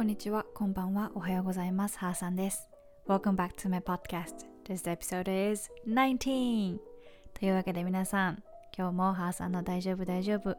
こんにちは、こんばんは、おはようございます。はーさんです。Welcome back to my podcast. This episode is 19! というわけで皆さん、今日もはーさんの大丈夫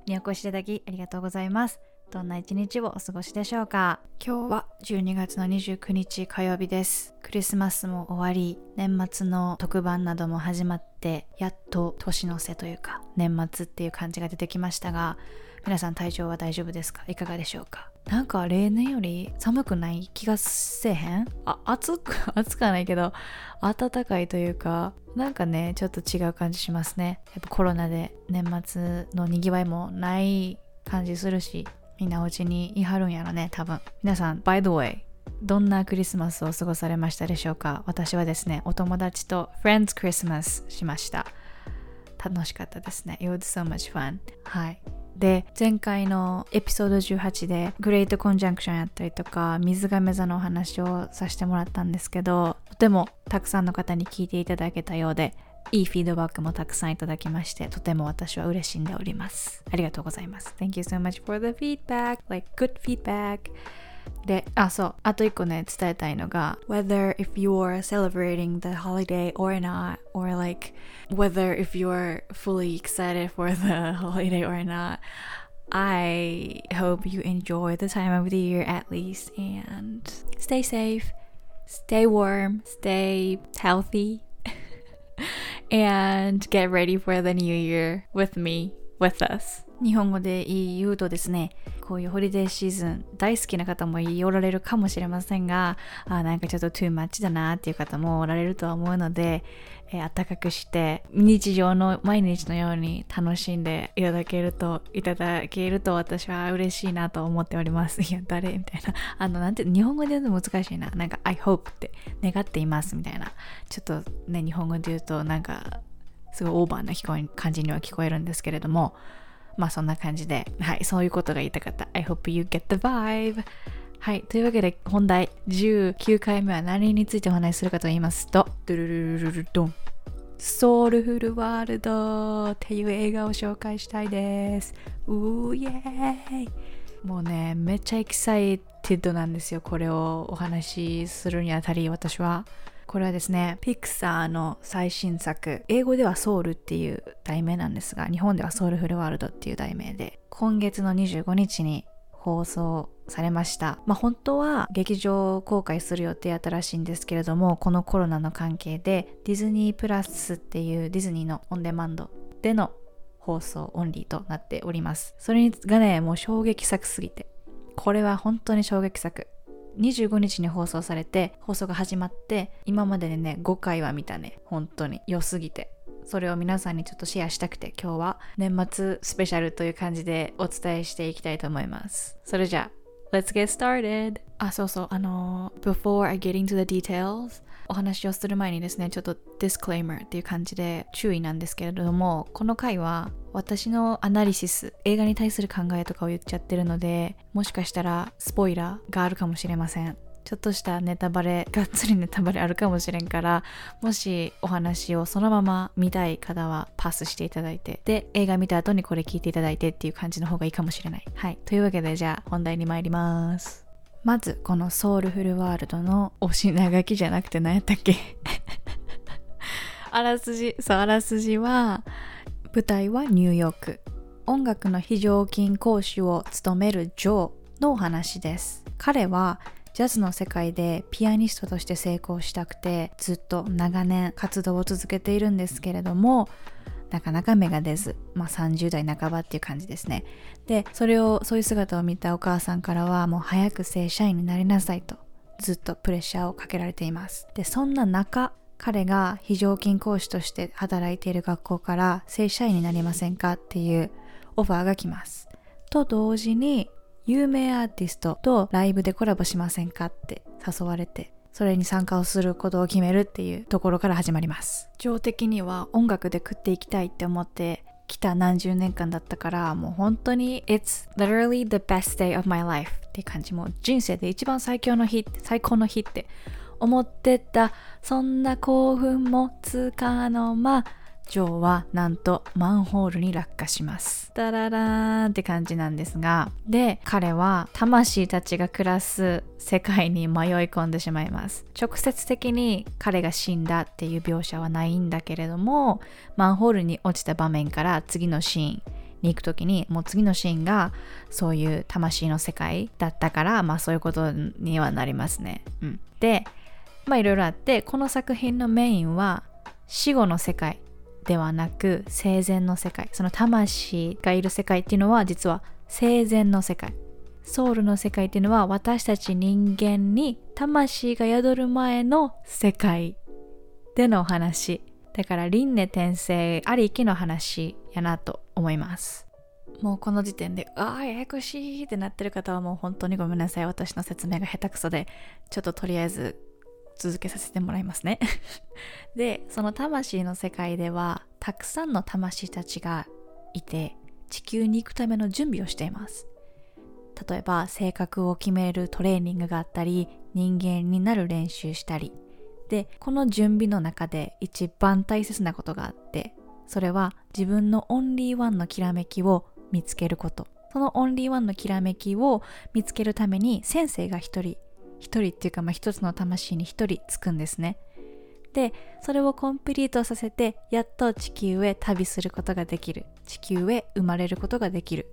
にお越しいただきありがとうございます。どんな一日をお過ごしでしょうか。今日は12月の29日火曜日です。クリスマスも終わり、年末の特番なども始まって、やっと年の瀬というか、年末っていう感じが出てきましたが、皆さん体調は大丈夫ですか？いかがでしょうか？なんか例年より寒くない気がせえへん？暑くはないけど、暖かいというか、なんかね、ちょっと違う感じしますね。やっぱコロナで年末のにぎわいもない感じするし、みんなお家にいはるんやろね、多分。皆さん、by the way、どんなクリスマスを過ごされましたでしょうか？私はですね、お友達と Friends Christmas しました。楽しかったですね。It was so much fun。はい。で、前回のエピソード18でグレートコンジャンクションやったりとか水亀座のお話をさせてもらったんですけど、とてもたくさんの方に聞いていただけたようで、いいフィードバックもたくさんいただきまして、とても私は嬉しんでおります。ありがとうございます。Thank you so much for the feedback, like good feedback. で、そう、あと一個ね、伝えたいのが whether if you're celebrating the holiday or not, or like whether if you're fully excited for the holiday or not, I hope you enjoy the time of the year at least, and stay safe, stay warm, stay healthy.And get ready for the new year with me, with us. 日本語で言うとですね、こういうホリデーシーズン大好きな方もおられるかもしれませんが、なんかちょっと too much だなっていう方もおられるとは思うので、暖かくして日常の毎日のように楽しんでいただけると私は嬉しいなと思っております。いや誰みたいな、なんて日本語で言うと難しいな、なんか I hope って願っていますみたいな、ちょっとね日本語で言うとなんかすごいオーバーな感じには聞こえるんですけれども、まあそんな感じで、はい、そういうことが言いたかった。I hope you get the vibe。はい、というわけで本題19回目は何についてお話しするかと言いますと、ドゥルルルルルドン、ソウルフルワールドっていう映画を紹介したいです。イエーイ。もうね、めっちゃエキサイティッドなんですよ。これをお話しするにあたり、私はこれはですね、ピクサーの最新作、英語ではソウルっていう題名なんですが、日本ではソウルフルワールドっていう題名で、今月の25日に放送されました。まあ本当は劇場公開する予定やったらしいんですけれども、このコロナの関係でディズニープラスっていうディズニーのオンデマンドでの放送オンリーとなっております。それがね、もう衝撃作すぎて、これは本当に衝撃作。25日に放送されて、放送が始まって、今まででね、5回は見たね。本当に良すぎて。それを皆さんにちょっとシェアしたくて、今日は年末スペシャルという感じでお伝えしていきたいと思います。それじゃあ、Let's get started! そうそう、before I get into the details、お話をする前にですね、ちょっと disclaimer っていう感じで注意なんですけれども、この回は私のアナリシス、映画に対する考えとかを言っちゃってるので、もしかしたらスポイラーがあるかもしれません。ちょっとしたネタバレ、がっつりネタバレあるかもしれんから、もしお話をそのまま見たい方はパスしていただいて、で、映画見た後にこれ聞いていただいてっていう感じの方がいいかもしれない。はい、というわけでじゃあ本題に参ります。まずこのソウルフルワールドのお品書きじゃなくて何やったっけあらすじは、舞台はニューヨーク、音楽の非常勤講師を務めるジョーのお話です。彼はジャズの世界でピアニストとして成功したくて、ずっと長年活動を続けているんですけれども、なかなか芽が出ず、まあ30代半ばっていう感じですね。で、そういう姿を見たお母さんからは、もう早く正社員になりなさいとずっとプレッシャーをかけられています。で、そんな中、彼が非常勤講師として働いている学校から正社員になりませんかっていうオファーが来ます。と同時に、有名アーティストとライブでコラボしませんかって誘われて、それに参加をすることを決めるっていうところから始まります。情的には音楽で食っていきたいって思ってきた何十年間だったから、もう本当に It's literally the best day of my life って感じ、もう人生で一番最高の日って思ってた、そんな興奮もつかの間、ジョーはなんとマンホールに落下します。ダララーンって感じなんですが、で彼は魂たちが暮らす世界に迷い込んでしまいます。直接的に彼が死んだっていう描写はないんだけれども、マンホールに落ちた場面から次のシーンに行くときに、もう次のシーンがそういう魂の世界だったから、まあそういうことにはなりますね、でまあいろいろあって、この作品のメインは死後の世界ではなく生前の世界、その魂がいる世界っていうのは実は生前の世界、ソウルの世界っていうのは私たち人間に魂が宿る前の世界でのお話だから、輪廻転生ありきの話やなと思います。もうこの時点でややこしいってなってる方はもう本当にごめんなさい、私の説明が下手くそで、ちょっととりあえず続けさせてもらいますねで、その魂の世界ではたくさんの魂たちがいて、地球に行くための準備をしています。例えば性格を決めるトレーニングがあったり、人間になる練習したりで、この準備の中で一番大切なことがあって、それは自分のオンリーワンのきらめきを見つけること。そのオンリーワンのきらめきを見つけるために先生が一人っていうか、まあ一つの魂に一人つくんですね。で、それをコンプリートさせて、やっと地球へ旅することができる、地球へ生まれることができる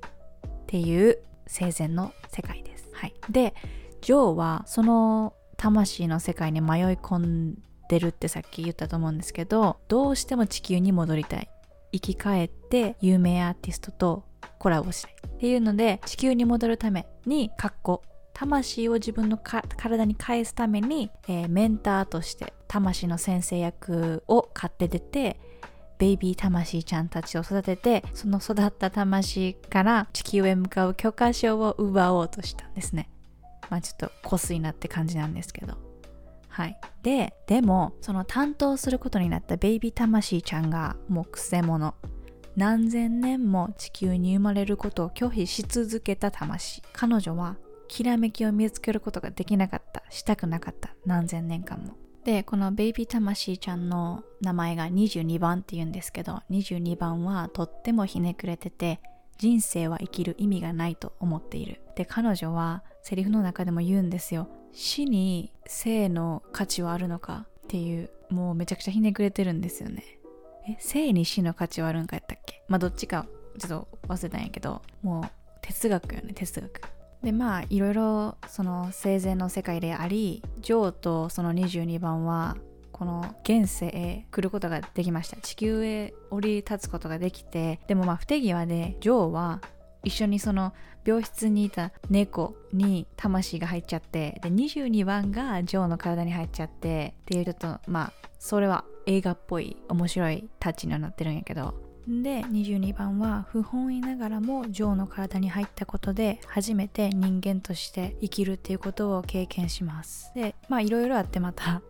っていう生前の世界です、で、ジョーはその魂の世界に迷い込んでるってさっき言ったと思うんですけど、どうしても地球に戻りたい、生き返って有名アーティストとコラボしたいっていうので、地球に戻るために魂を自分の体に返すために、メンターとして魂の先生役を買って出て、ベイビー魂ちゃんたちを育てて、その育った魂から地球へ向かう許可証を奪おうとしたんですね。まあちょっとコスいなって感じなんですけど、でもその担当することになったベイビー魂ちゃんがもうクセ者、何千年も地球に生まれることを拒否し続けた魂。彼女はきらめきを見つけることができなかった、したくなかった、何千年間も。で、このベイビー魂ちゃんの名前が22番って言うんですけど、22番はとってもひねくれてて、人生は生きる意味がないと思っている。で、彼女はセリフの中でも言うんですよ、死に生の価値はあるのかっていう、もうめちゃくちゃひねくれてるんですよね。生に死の価値はあるんかやったっけ、まあどっちかちょっと忘れたんやけど、もう哲学よね、哲学で、まあいろいろその生前の世界であり、ジョーとその22番はこの現世へ来ることができました、地球へ降り立つことができて、でもまあ不手際でジョーは一緒にその病室にいた猫に魂が入っちゃって、で22番がジョーの体に入っちゃってっていう、ちょっとまあそれは映画っぽい面白いタッチにはなってるんやけど、で22番は不本意ながらもジョーの体に入ったことで初めて人間として生きるっていうことを経験します。でまあいろいろあって、また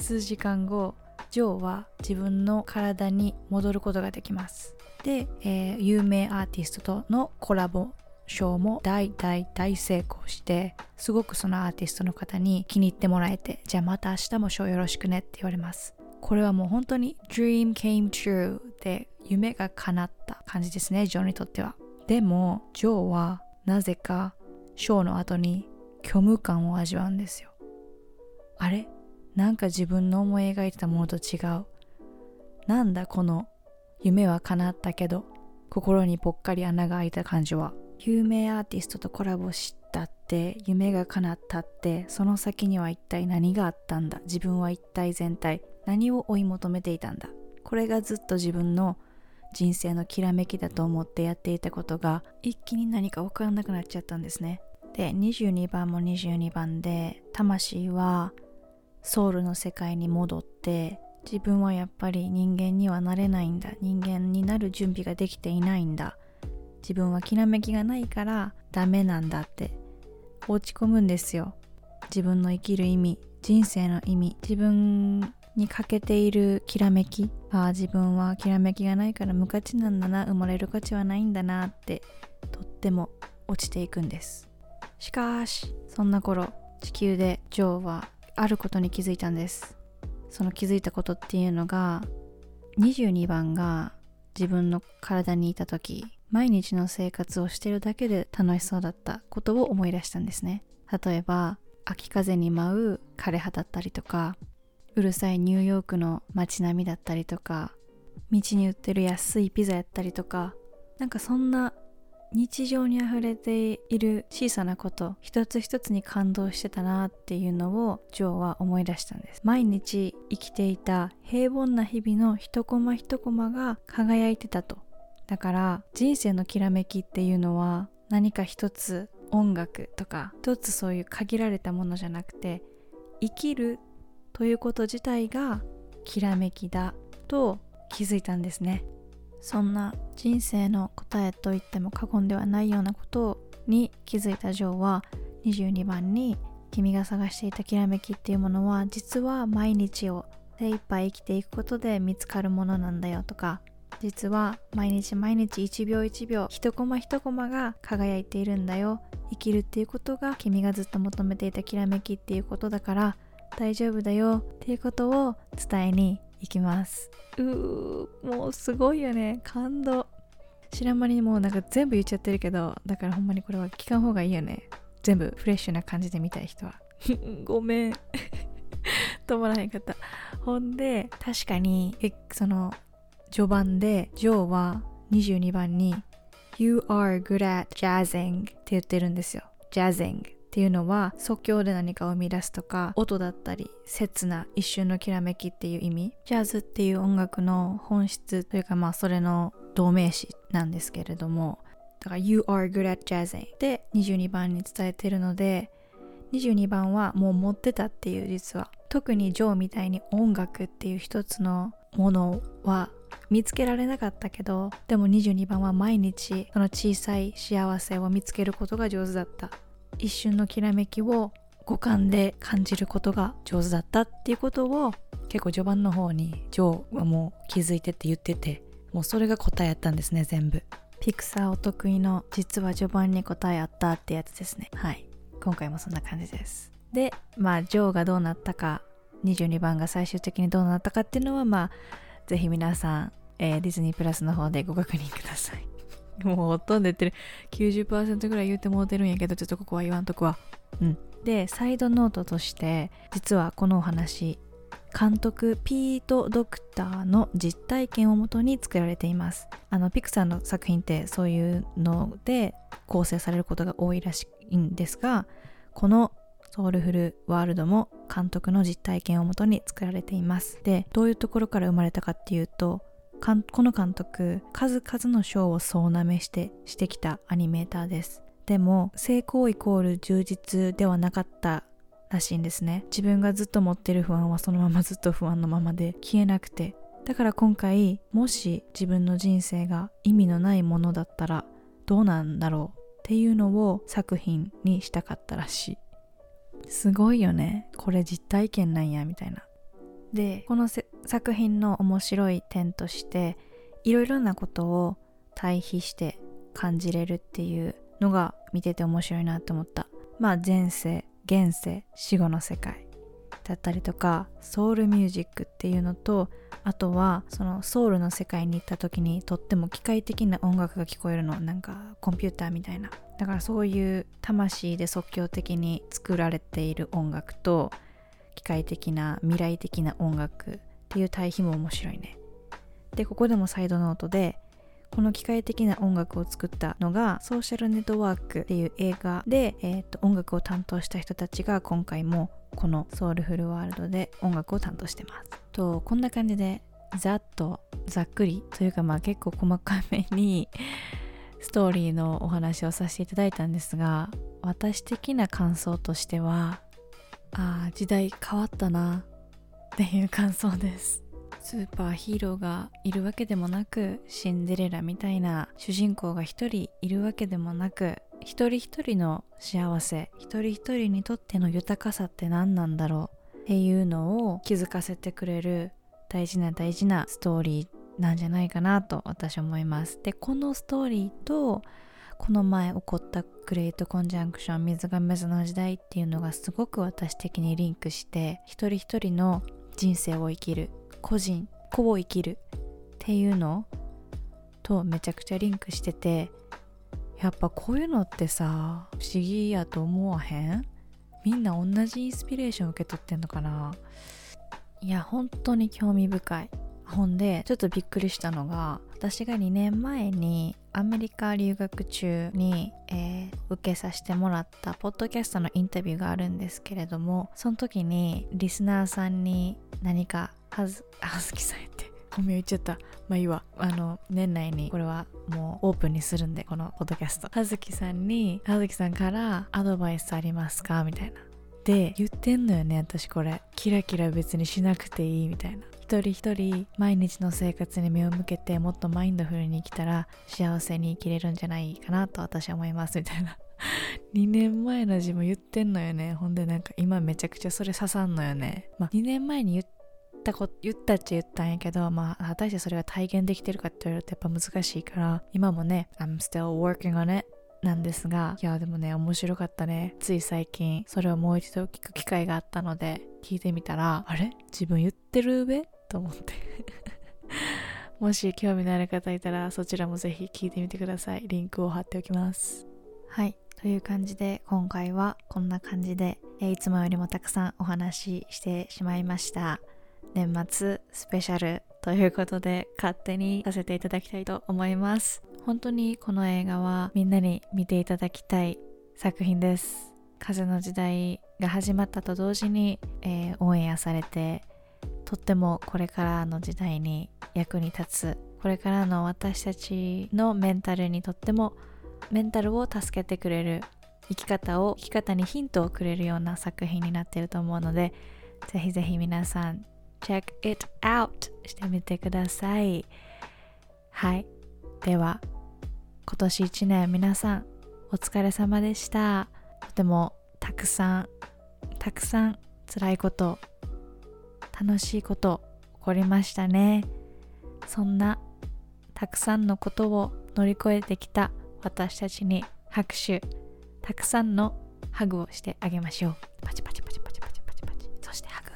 数時間後ジョーは自分の体に戻ることができます。で、有名アーティストとのコラボショーも大成功して、すごくそのアーティストの方に気に入ってもらえて、じゃあまた明日もショーよろしくねって言われます。これはもう本当に Dream came true で夢が叶った感じですね、ジョーにとっては。でもジョーはなぜかショーの後に虚無感を味わうんですよ。あれ、なんか自分の思い描いてたものと違う、なんだこの夢は叶ったけど心にぽっかり穴が開いた感じは。有名アーティストとコラボしたって夢が叶ったって、その先には一体何があったんだ、自分は一体全体何を追い求めていたんだ、これがずっと自分の人生のきらめきだと思ってやっていたことが一気に何か分からなくなっちゃったんですね。で22番も22番で、魂はソウルの世界に戻って、自分はやっぱり人間にはなれないんだ、人間になる準備ができていないんだ、自分はきらめきがないからダメなんだって落ち込むんですよ。自分の生きる意味、人生の意味、自分に欠けているきらめき、自分はきらめきがないから無価値なんだな、生まれる価値はないんだなってとっても落ちていくんです。しかしそんな頃、地球でジョーはあることに気づいたんです。その気づいたことっていうのが、22番が自分の体にいた時、毎日の生活をしてるだけで楽しそうだったことを思い出したんですね。例えば秋風に舞う枯れ葉だったりとか、うるさいニューヨークの街並みだったりとか、道に売ってる安いピザやったりとか、なんかそんな日常にあふれている小さなこと一つ一つに感動してたなっていうのをジョーは思い出したんです。毎日生きていた平凡な日々の一コマ一コマが輝いてたと。だから人生のきらめきっていうのは何か一つ音楽とか一つそういう限られたものじゃなくて、生きるということ自体がきらめきだと気づいたんですね。そんな人生の答えと言っても過言ではないようなことに気づいたジョーは、22番に君が探していたきらめきっていうものは実は毎日を精一杯生きていくことで見つかるものなんだよとか、実は毎日毎日1秒1秒一コマ一コマが輝いているんだよ、生きるっていうことが君がずっと求めていたきらめきっていうことだから大丈夫だよっていうことを伝えに行きます。もうすごいよね、感動。知らん間にもうなんか全部言っちゃってるけど、だからほんまにこれは聞かん方がいいよね。全部フレッシュな感じで見たい人はごめん止まらへんかった。ほんで確かにその序盤でジョーは22番に You are good at jazzing って言ってるんですよ。 Jazzing っていうのは即興で何かを生み出すとか、音だったり刹那一瞬のきらめきっていう意味。ジャズっていう音楽の本質というか、まあそれの同名詞なんですけれども、だから You are good at jazzing で22番に伝えてるので、22番はもう持ってたっていう。実は特にジョーみたいに音楽っていう一つのものは見つけられなかったけど、でも22番は毎日その小さい幸せを見つけることが上手だった、一瞬のきらめきを五感で感じることが上手だったっていうことを結構序盤の方にジョーはもう気づいてって言ってて、もうそれが答えやったんですね。全部ピクサーお得意の実は序盤に答えあったってやつですね。はい、今回もそんな感じです。でまあジョーがどうなったか、22番が最終的にどうなったかっていうのは、まあぜひ皆さん、ディズニープラスの方でご確認くださいもうほとんど言ってる 90% ぐらい言うてもうてるんやけど、ちょっとここは言わんとくわ、うん、でサイドノートとして実はこのお話、監督ピート・ドクターの実体験をもとに作られています。ピクサーの作品ってそういうので構成されることが多いらしいんですが、このソウルフルワールドも監督の実体験をもとに作られています。でどういうところから生まれたかっていうと、この監督数々の賞を総なめしてきたアニメーターです。でも成功イコール充実ではなかったらしいんですね。自分がずっと持ってる不安はそのままずっと不安のままで消えなくて、だから今回もし自分の人生が意味のないものだったらどうなんだろうっていうのを作品にしたかったらしい。すごいよね、これ実体験なんやみたいな。でこの作品の面白い点として、いろいろなことを対比して感じれるっていうのが見てて面白いなと思った。まあ前世現世死後の世界だったりとか、ソウルミュージックっていうのと、あとはそのソウルの世界に行った時にとっても機械的な音楽が聞こえるの、なんかコンピューターみたいな。だからそういう魂で即興的に作られている音楽と機械的な未来的な音楽っていう対比も面白いね。でここでもサイドノートで、この機械的な音楽を作ったのがソーシャルネットワークっていう映画で、音楽を担当した人たちが今回もこのソウルフルワールドで音楽を担当してますと。こんな感じでざっとざっくりというか、まあ結構細かめにストーリーのお話をさせていただいたんですが、私的な感想としては、時代変わったなっていう感想です。スーパーヒーローがいるわけでもなく、シンデレラみたいな主人公が一人いるわけでもなく、一人一人の幸せ、一人一人にとっての豊かさって何なんだろうっていうのを気づかせてくれる大事な大事なストーリーなんじゃないかなと私は思います。で、このストーリーとこの前起こったグレートコンジャンクション水瓶座の時代っていうのがすごく私的にリンクして、一人一人の人生を生きる、個を生きるっていうのとめちゃくちゃリンクしてて、やっぱこういうのってさ不思議やと思わへん？みんな同じインスピレーション受け取ってんのかな。いや本当に興味深い。ほんでちょっとびっくりしたのが、私が2年前にアメリカ留学中に、受けさせてもらったポッドキャストのインタビューがあるんですけれども、その時にリスナーさんに何かはずきさんって本名言っちゃった。まあいいわ。年内にこれはもうオープンにするんで、このポッドキャストはずきさんからアドバイスありますかみたいなで言ってんのよね。私これキラキラ別にしなくていいみたいな、一人一人毎日の生活に目を向けてもっとマインドフルに生きたら幸せに生きれるんじゃないかなと私は思いますみたいな2年前の自分言ってんのよね。ほんでなんか今めちゃくちゃそれ刺さんのよね。まあ2年前に言ったっちゃ言ったんやけど、まあ果たしてそれが体現できてるかって言われるとやっぱ難しいから、今もね I'm still working on it なんですが、いやでもね面白かったね。つい最近それをもう一度聞く機会があったので聞いてみたら、あれ自分言ってるべと思ってもし興味のある方いたらそちらもぜひ聞いてみてください。リンクを貼っておきます。はい、という感じで今回はこんな感じで、いつもよりもたくさんお話ししてしまいました。年末スペシャルということで勝手にさせていただきたいと思います。本当にこの映画はみんなに見ていただきたい作品です。風の時代が始まったと同時に、オンエアされて、とってもこれからの時代に役に立つ、これからの私たちのメンタルにとってもメンタルを助けてくれる、生き方にヒントをくれるような作品になっていると思うので、ぜひぜひ皆さん Check it out してみてください。はい、では今年1年皆さんお疲れ様でした。とてもたくさん辛いこと楽しいこと起こりましたね。そんなたくさんのことを乗り越えてきた私たちに拍手、たくさんのハグをしてあげましょう。パチパチパチパチパチパチパチ、そしてハグ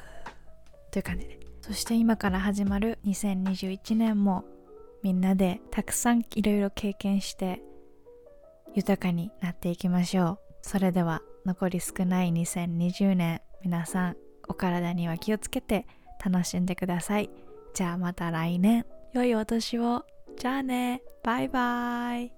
という感じで、そして今から始まる2021年もみんなでたくさんいろいろ経験して豊かになっていきましょう。それでは残り少ない2020年、皆さんお体には気をつけて楽しんでください。じゃあまた来年。良いお年を。じゃあね。バイバイ。